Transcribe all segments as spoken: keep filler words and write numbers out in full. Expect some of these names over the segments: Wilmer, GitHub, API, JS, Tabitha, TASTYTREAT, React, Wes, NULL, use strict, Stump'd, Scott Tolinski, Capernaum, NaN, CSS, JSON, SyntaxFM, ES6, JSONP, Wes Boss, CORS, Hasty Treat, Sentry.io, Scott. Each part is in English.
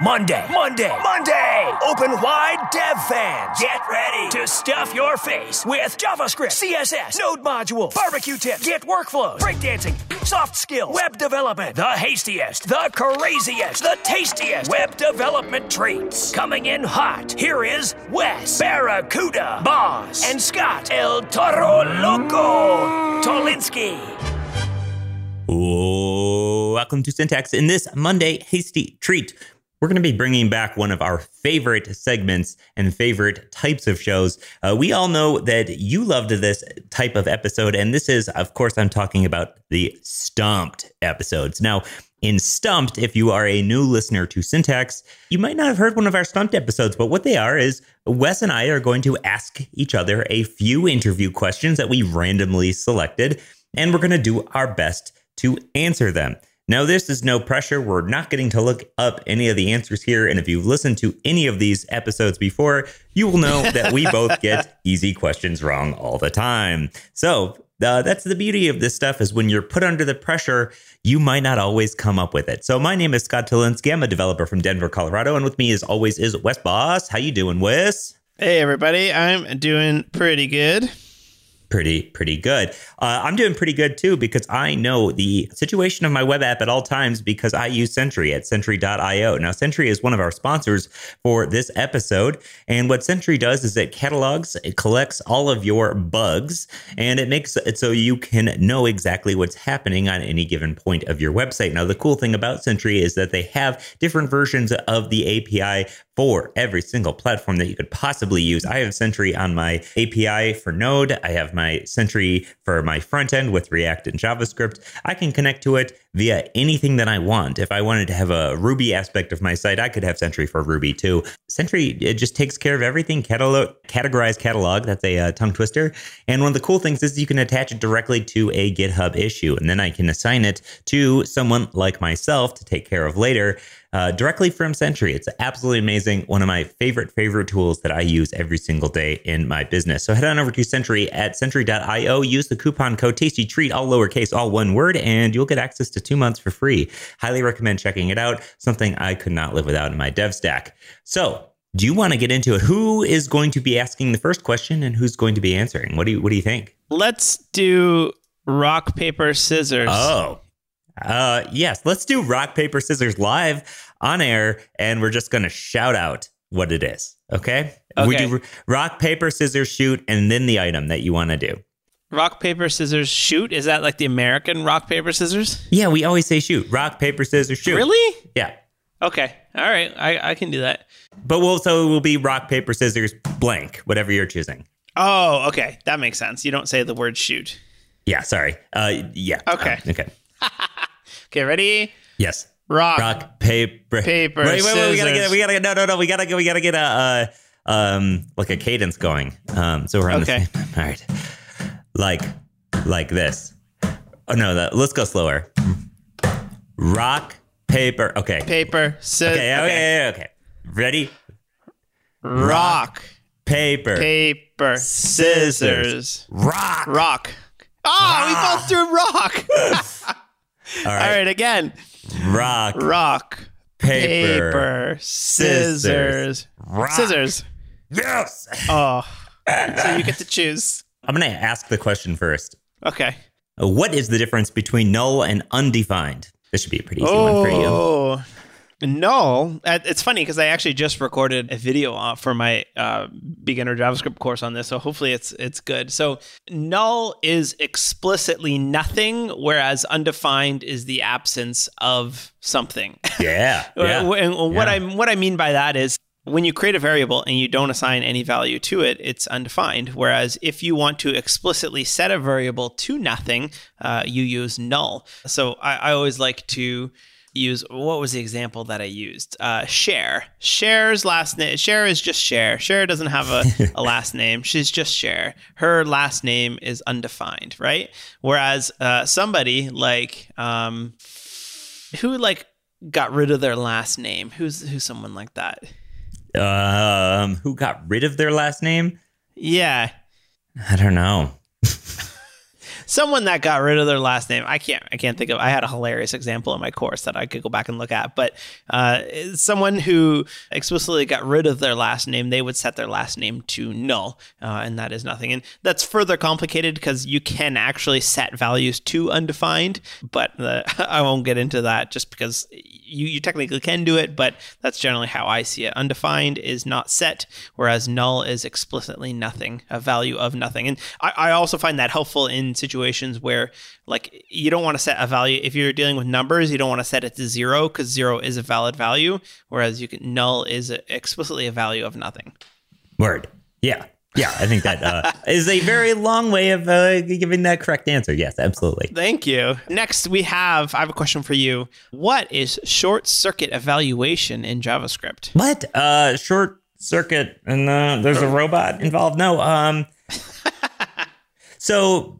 Monday, Monday, Monday! Open wide, dev fans. Get ready to stuff your face with JavaScript, C S S, node modules, barbecue tips, Git workflows, breakdancing, soft skills, web development, the hastiest, the craziest, the tastiest web development treats. Coming in hot, here is Wes, Barracuda, Boss, and Scott, El Toro Loco, Tolinski. Oh, welcome to Syntax. In this Monday Hasty Treat, we're going to be bringing back one of our favorite segments and favorite types of shows. Uh, we all know that you loved this type of episode. And this is, of course, I'm talking about the Stump'd episodes. Now, in Stump'd, if you are a new listener to Syntax, you might not have heard one of our Stump'd episodes. But what they are is Wes and I are going to ask each other a few interview questions that we randomly selected. And we're going to do our best to answer them. Now, this is no pressure. We're not getting to look up any of the answers here. And if you've listened to any of these episodes before, you will know that we both get easy questions wrong all the time. So uh, that's the beauty of this stuff, is when you're put under the pressure, you might not always come up with it. So my name is Scott Tolinski. I'm a developer from Denver, Colorado. And with me, as always, is Wes Boss. How you doing, Wes? Hey, everybody. I'm doing pretty good. Pretty, pretty good. Uh, I'm doing pretty good, too, because I know the situation of my web app at all times because I use Sentry at Sentry dot io. Now, Sentry is one of our sponsors for this episode. And what Sentry does is it catalogs, it collects all of your bugs, and it makes it so you can know exactly what's happening on any given point of your website. Now, the cool thing about Sentry is that they have different versions of the A P I for every single platform that you could possibly use. I have Sentry on my A P I for Node. I have my Sentry for my front end with React and JavaScript. I can connect to it via anything that I want. If I wanted to have a Ruby aspect of my site, I could have Sentry for Ruby too. Sentry, it just takes care of everything. Catalog, categorize, catalog. That's a uh, tongue twister. And one of the cool things is you can attach it directly to a GitHub issue, and then I can assign it to someone like myself to take care of later. Uh, directly from Sentry. It's absolutely amazing. One of my favorite, favorite tools that I use every single day in my business. So head on over to Sentry at Sentry dot io. Use the coupon code TASTYTREAT, all lowercase, all one word, and you'll get access to two months for free. Highly recommend checking it out. Something I could not live without in my dev stack. So do you want to get into it? Who is going to be asking the first question and who's going to be answering? What do you, what do you think? Let's do rock, paper, scissors. Oh, Uh, yes, let's do rock, paper, scissors live on air, and we're just going to shout out what it is, okay? okay? We do rock, paper, scissors, shoot, and then the item that you want to do. Rock, paper, scissors, shoot? Is that like the American rock, paper, scissors? Yeah, we always say shoot. Rock, paper, scissors, shoot. Really? Yeah. Okay. All right. I, I can do that. But we'll, so it will be rock, paper, scissors, blank, whatever you're choosing. Oh, okay. That makes sense. You don't say the word shoot. Yeah, sorry. Uh, yeah. Okay. Um, okay. Okay, ready? Yes. Rock, rock, paper, paper. Wait, wait, wait, wait. We gotta get, we gotta get. No, no, no. We gotta get, we gotta get a, uh, um, like a cadence going. Um, so we're on okay. the same. All right. Like, like this. Oh no, that, let's go slower. Rock, paper. Okay. Paper, scissors. Okay, okay, okay, okay. Ready? Rock, rock paper, paper, scissors. scissors. Rock, rock. Ah, oh, we both threw rock. All right. All right, again. Rock. Rock. Paper. paper scissors. Rock. Scissors. Yes! Oh. So you get to choose. I'm going to ask the question first. Okay. What is the difference between null and undefined? This should be a pretty easy oh. one for you. Oh. Null. It's funny because I actually just recorded a video for my uh, beginner JavaScript course on this, so hopefully it's it's good. So null is explicitly nothing, whereas undefined is the absence of something. Yeah. yeah and what yeah. I what I mean by that is when you create a variable and you don't assign any value to it, it's undefined. Whereas if you want to explicitly set a variable to nothing, uh, you use null. So I, I always like to use, what was the example that I used? Uh, share. Share's last name. Share is just Share. Share doesn't have a, a last name. She's just Share. Her last name is undefined, right? Whereas uh, somebody like um, who like got rid of their last name. Who's who's someone like that? Um, who got rid of their last name? Yeah. I don't know. someone that got rid of their last name. I can't I can't think of, I had a hilarious example in my course that I could go back and look at, but uh, someone who explicitly got rid of their last name, they would set their last name to null, uh, and that is nothing. And that's further complicated because you can actually set values to undefined, but the, I won't get into that just because you, you technically can do it, but that's generally how I see it. Undefined is not set, whereas null is explicitly nothing, a value of nothing. And I, I also find that helpful in situations where, like, you don't want to set a value. If you're dealing with numbers, you don't want to set it to zero because zero is a valid value, whereas you can, null is explicitly a value of nothing. Word. Yeah. Yeah, I think that uh, is a very long way of uh, giving that correct answer. Yes, absolutely. Thank you. Next, we have, I have a question for you. What is short circuit evaluation in JavaScript? What? Uh, short circuit and uh, there's a robot involved? No. Um, so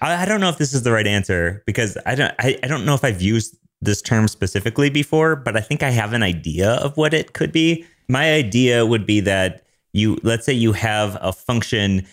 I, I don't know if this is the right answer because I don't, I, I don't know if I've used this term specifically before, but I think I have an idea of what it could be. My idea would be that You let's say you have a function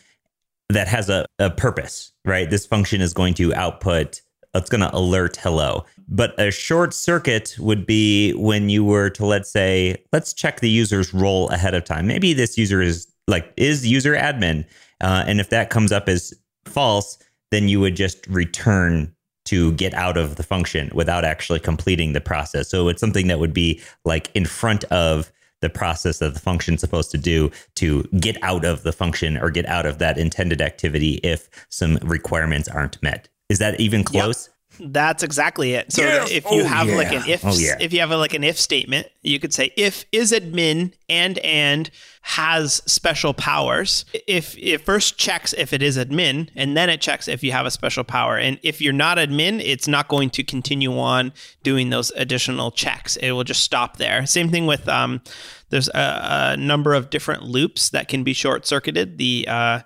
that has a, a purpose, right? This function is going to output, it's going to alert hello. But a short circuit would be when you were to, let's say, let's check the user's role ahead of time. Maybe this user is like, is user admin? Uh, and if that comes up as false, then you would just return to get out of the function without actually completing the process. So it's something that would be like in front of the process that the function is supposed to do to get out of the function or get out of that intended activity if some requirements aren't met. Is that even close? Yep. That's exactly it. So yes. if you oh, have yeah. like an if, oh, yeah. if you have a, like an if statement, you could say if is admin and and has special powers. If it first checks if it is admin, and then it checks if you have a special power. And if you're not admin, it's not going to continue on doing those additional checks. It will just stop there. Same thing with um. There's a, a number of different loops that can be short circuited. The uh,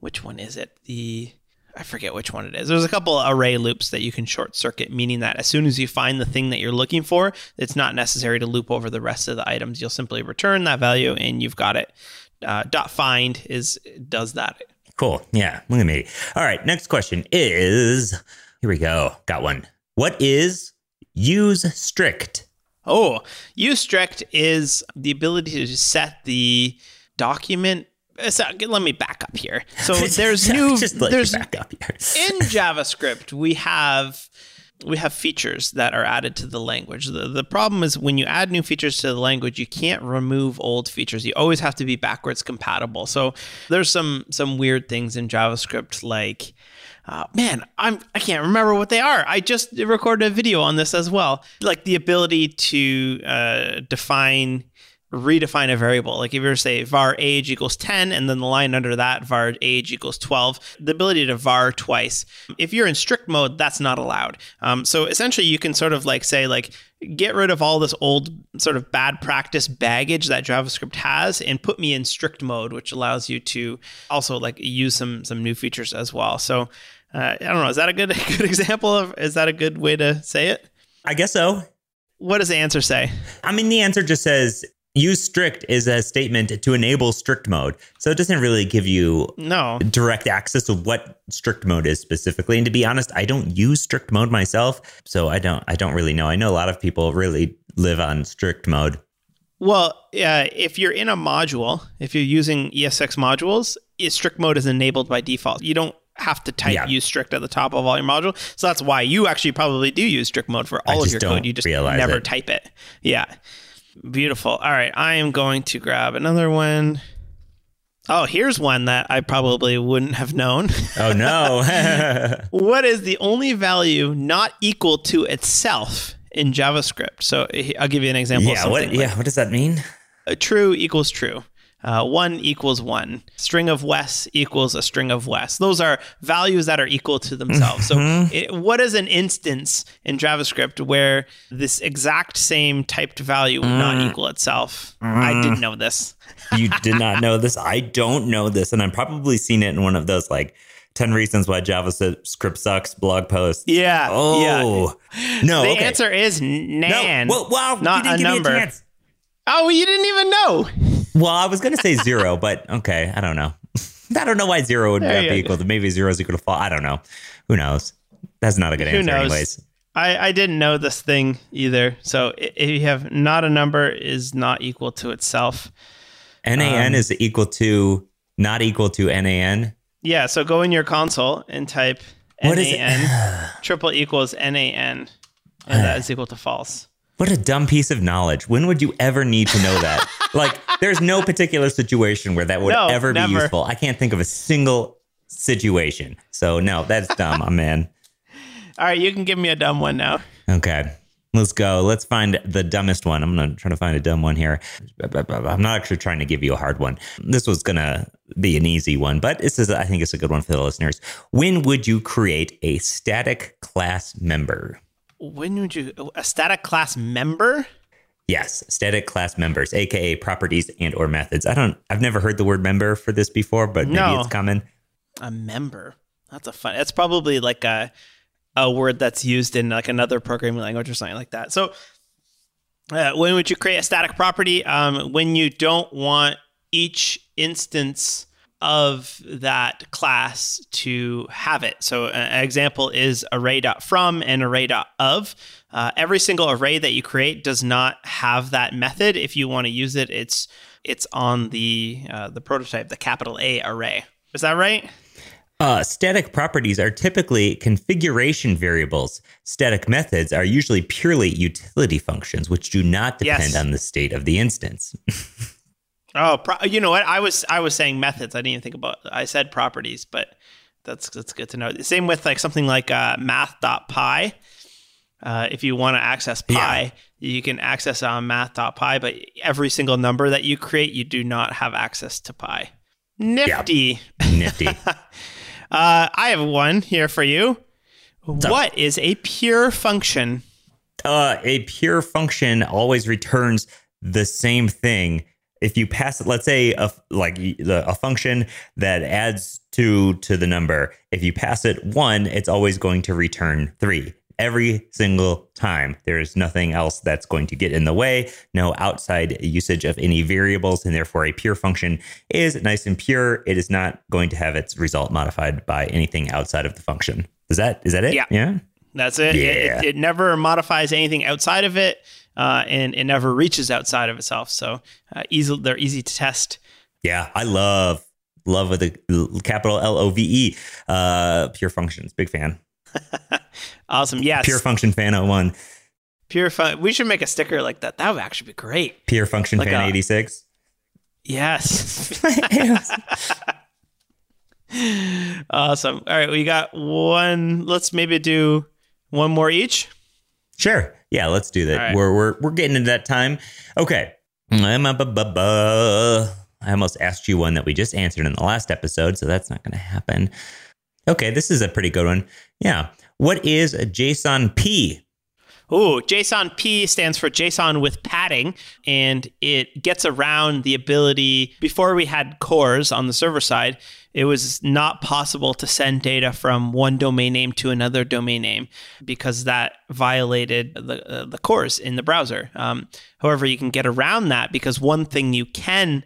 which one is it? The I forget which one it is. There's a couple of array loops that you can short circuit, meaning that as soon as you find the thing that you're looking for, it's not necessary to loop over the rest of the items. You'll simply return that value and you've got it. Uh, dot find is does that. Cool. Yeah. Look at me. All right. Next question is, here we go. Got one. What is use strict? Oh, use strict is the ability to set the document. So let me back up here. So there's new. Just let there's, me back up here. In JavaScript, we have we have features that are added to the language. The, the problem is when you add new features to the language, you can't remove old features. You always have to be backwards compatible. So there's some some weird things in JavaScript like. Uh, man, I'm, I can't remember what they are. I just recorded a video on this as well. Like the ability to uh, define, redefine a variable. Like if you were to say var age equals ten, and then the line under that, var age equals twelve, the ability to var twice. If you're in strict mode, that's not allowed. Um, so essentially you can sort of like say like, get rid of all this old sort of bad practice baggage that JavaScript has and put me in strict mode, which allows you to also like use some some new features as well. So uh, I don't know. Is that a good a good example of? Is that a good way to say it? I guess so. What does the answer say? I mean, the answer just says use strict is a statement to enable strict mode. So it doesn't really give you no direct access to what strict mode is specifically. And to be honest, I don't use strict mode myself, so I don't I don't really know. I know a lot of people really live on strict mode. Well, uh, if you're in a module, if you're using E S six modules, strict mode is enabled by default. You don't have to type yeah. use strict at the top of all your module. So that's why you actually probably do use strict mode for all of your code. You just never it. type it. Yeah. Beautiful. All right. I am going to grab another one. Oh, here's one that I probably wouldn't have known. Oh, no. What is the only value not equal to itself in JavaScript? So I'll give you an example. Yeah, what, like, yeah, what does that mean? A true equals true. Uh, one equals one. String of Wes equals a string of Wes. Those are values that are equal to themselves. Mm-hmm. So it, what is an instance in JavaScript where this exact same typed value would mm. not equal itself? Mm. I didn't know this. You did not know this? I don't know this. And I've probably seen it in one of those like ten reasons why JavaScript sucks blog posts. Yeah. Oh. Yeah. No, The okay. answer is NaN. No. Well, well, not a number. A oh, you didn't even know. Well, I was going to say zero, but okay, I don't know. I don't know why zero would not be equal to. Maybe zero is equal to false. I don't know. who knows? That's not a good answer anyways. I, I didn't know this thing either. So if you have not a number is not equal to itself. NaN um, is equal to not equal to NaN. Yeah. So go in your console and type what NaN triple equals NaN. And that is equal to false. What a dumb piece of knowledge. When would you ever need to know that? Like there's no particular situation where that would no, ever never. be useful. I can't think of a single situation. So no, that's dumb. I'm in. All right, you can give me a dumb one now. Okay, let's go. Let's find the dumbest one. I'm going to try to find a dumb one here. I'm not actually trying to give you a hard one. This was going to be an easy one, but this is, I think it's a good one for the listeners. When would you create a static class member? When would you, a static class member? Yes, static class members, A K A properties and or methods. I don't, I've never heard the word member for this before, but maybe no. it's common. A member. That's a fun, that's probably like a, a word that's used in like another programming language or something like that. So uh, when would you create a static property? Um, when you don't want each instance of that class to have it. So an example is array.from and array.of. Uh, every single array that you create does not have that method. If you want to use it, it's it's on the uh, the prototype, the capital A array. Is that right? Uh, static properties are typically configuration variables. Static methods are usually purely utility functions, which do not depend yes. on the state of the instance. oh, pro- you know what? I was I was saying methods. I didn't even think about it. I said properties, but that's that's good to know. Same with like something like uh, math.py. Uh, if you want to access pi, yeah. you can access on math.py, but every single number that you create, you do not have access to pi. Nifty. Yeah. Nifty. Uh, I have one here for you. So, what is a pure function? Uh, a pure function always returns the same thing. If you pass it, let's say a, like a function that adds two to the number. If you pass it one, it's always going to return three every single time. There is nothing else that's going to get in the way. No outside usage of any variables, and therefore a pure function is nice and pure. It is not going to have its result modified by anything outside of the function. Is that is that it? Yeah, yeah? that's it. Yeah. It, it. It never modifies anything outside of it, uh, and it never reaches outside of itself. So uh, easy, they're easy to test. Yeah, I love love with the capital L O V E uh, pure functions. Big fan. Awesome. Yes. Pure function fan oh one. Pure fun. We should make a sticker like that. That would actually be great. Pure function like fan a, eighty-six. Yes. Awesome. All right. We got one. Let's maybe do one more each. Sure. Yeah. Let's do that. Right. We're we're we're getting into that time. Okay. I almost asked you one that we just answered in the last episode, so that's not going to happen. Okay, this is a pretty good one. Yeah. What is a JSONP? Oh, JSONP stands for JSON with padding, and it gets around the ability, before we had CORS on the server side, it was not possible to send data from one domain name to another domain name because that violated the uh, the CORS in the browser. Um, however, you can get around that because one thing you can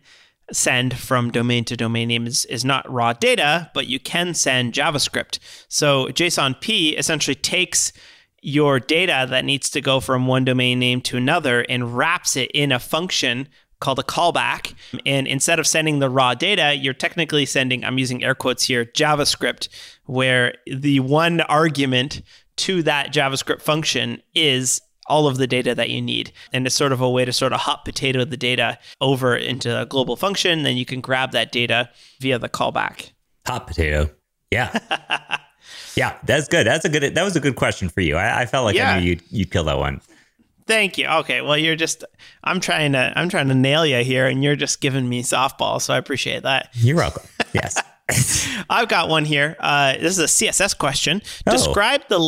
send from domain to domain name is, is not raw data, but you can send JavaScript. So JSONP essentially takes your data that needs to go from one domain name to another and wraps it in a function called a callback. And instead of sending the raw data, you're technically sending, I'm using air quotes here, JavaScript, where the one argument to that JavaScript function is all of the data that you need. And it's sort of a way to sort of hot potato the data over into a global function. Then you can grab that data via the callback. Hot potato. Yeah. Yeah, that's good. That's a good, that was a good question for you. I, I felt like yeah. I knew you'd, you'd kill that one. Thank you. Okay. Well, you're just, I'm trying to, I'm trying to nail you here and you're just giving me softball. So I appreciate that. You're welcome. Yes. I've got one here. Uh, this is a C S S question. Oh. Describe the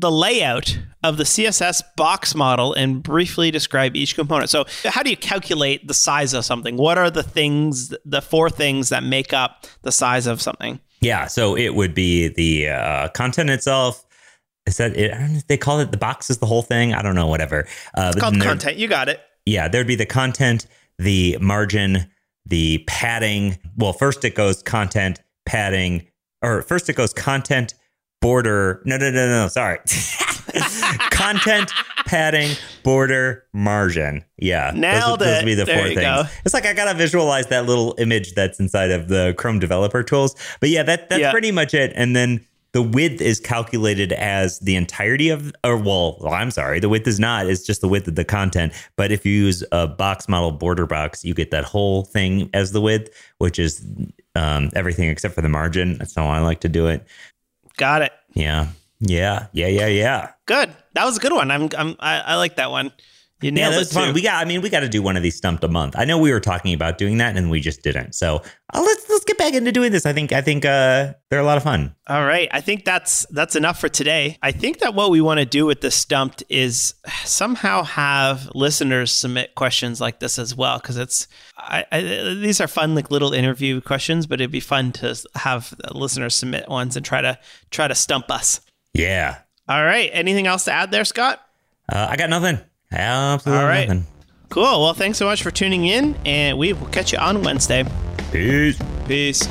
the layout of the C S S box model and briefly describe each component. So how do you calculate the size of something? What are the things, the four things that make up the size of something? Yeah, so it would be the uh, content itself. Is that it? I don't know if they call it the box is the whole thing. I don't know, whatever. Uh, it's called content. You got it. Yeah, there'd be the content, the margin, the padding. Well, first it goes content. padding, or first it goes content, border. No, no, no, no. Sorry. Content, padding, border, margin. Yeah. Nailed those, it. Those would be the there four things. Go. It's like I got to visualize that little image that's inside of the Chrome developer tools. But yeah, that that's yeah. pretty much it. And then the width is calculated as the entirety of, or well, I'm sorry, the width is not. It's just the width of the content. But if you use a box model border box, you get that whole thing as the width, which is um, everything except for the margin. That's how I like to do it. Got it. Yeah. Yeah. Yeah. Yeah. Yeah. Good. That was a good one. I'm. I'm. I, I like that one. You nailed yeah, it fun. Too. We got. I mean, we got to do one of these Stump'd a month. I know we were talking about doing that, and we just didn't. So uh, let's let's get back into doing this. I think. I think uh, they're a lot of fun. All right. I think that's that's enough for today. I think that what we want to do with the Stump'd is somehow have listeners submit questions like this as well, because it's I, I, these are fun, like little interview questions. But it'd be fun to have listeners submit ones and try to try to stump us. Yeah. All right. Anything else to add there, Scott? Uh, I got nothing. Absolutely All right. nothing. Cool. Well, thanks so much for tuning in, and we will catch you on Wednesday. Peace. Peace.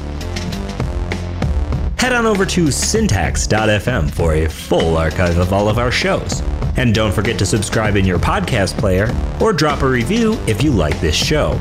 Head on over to syntax dot f m for a full archive of all of our shows. And don't forget to subscribe in your podcast player or drop a review if you like this show.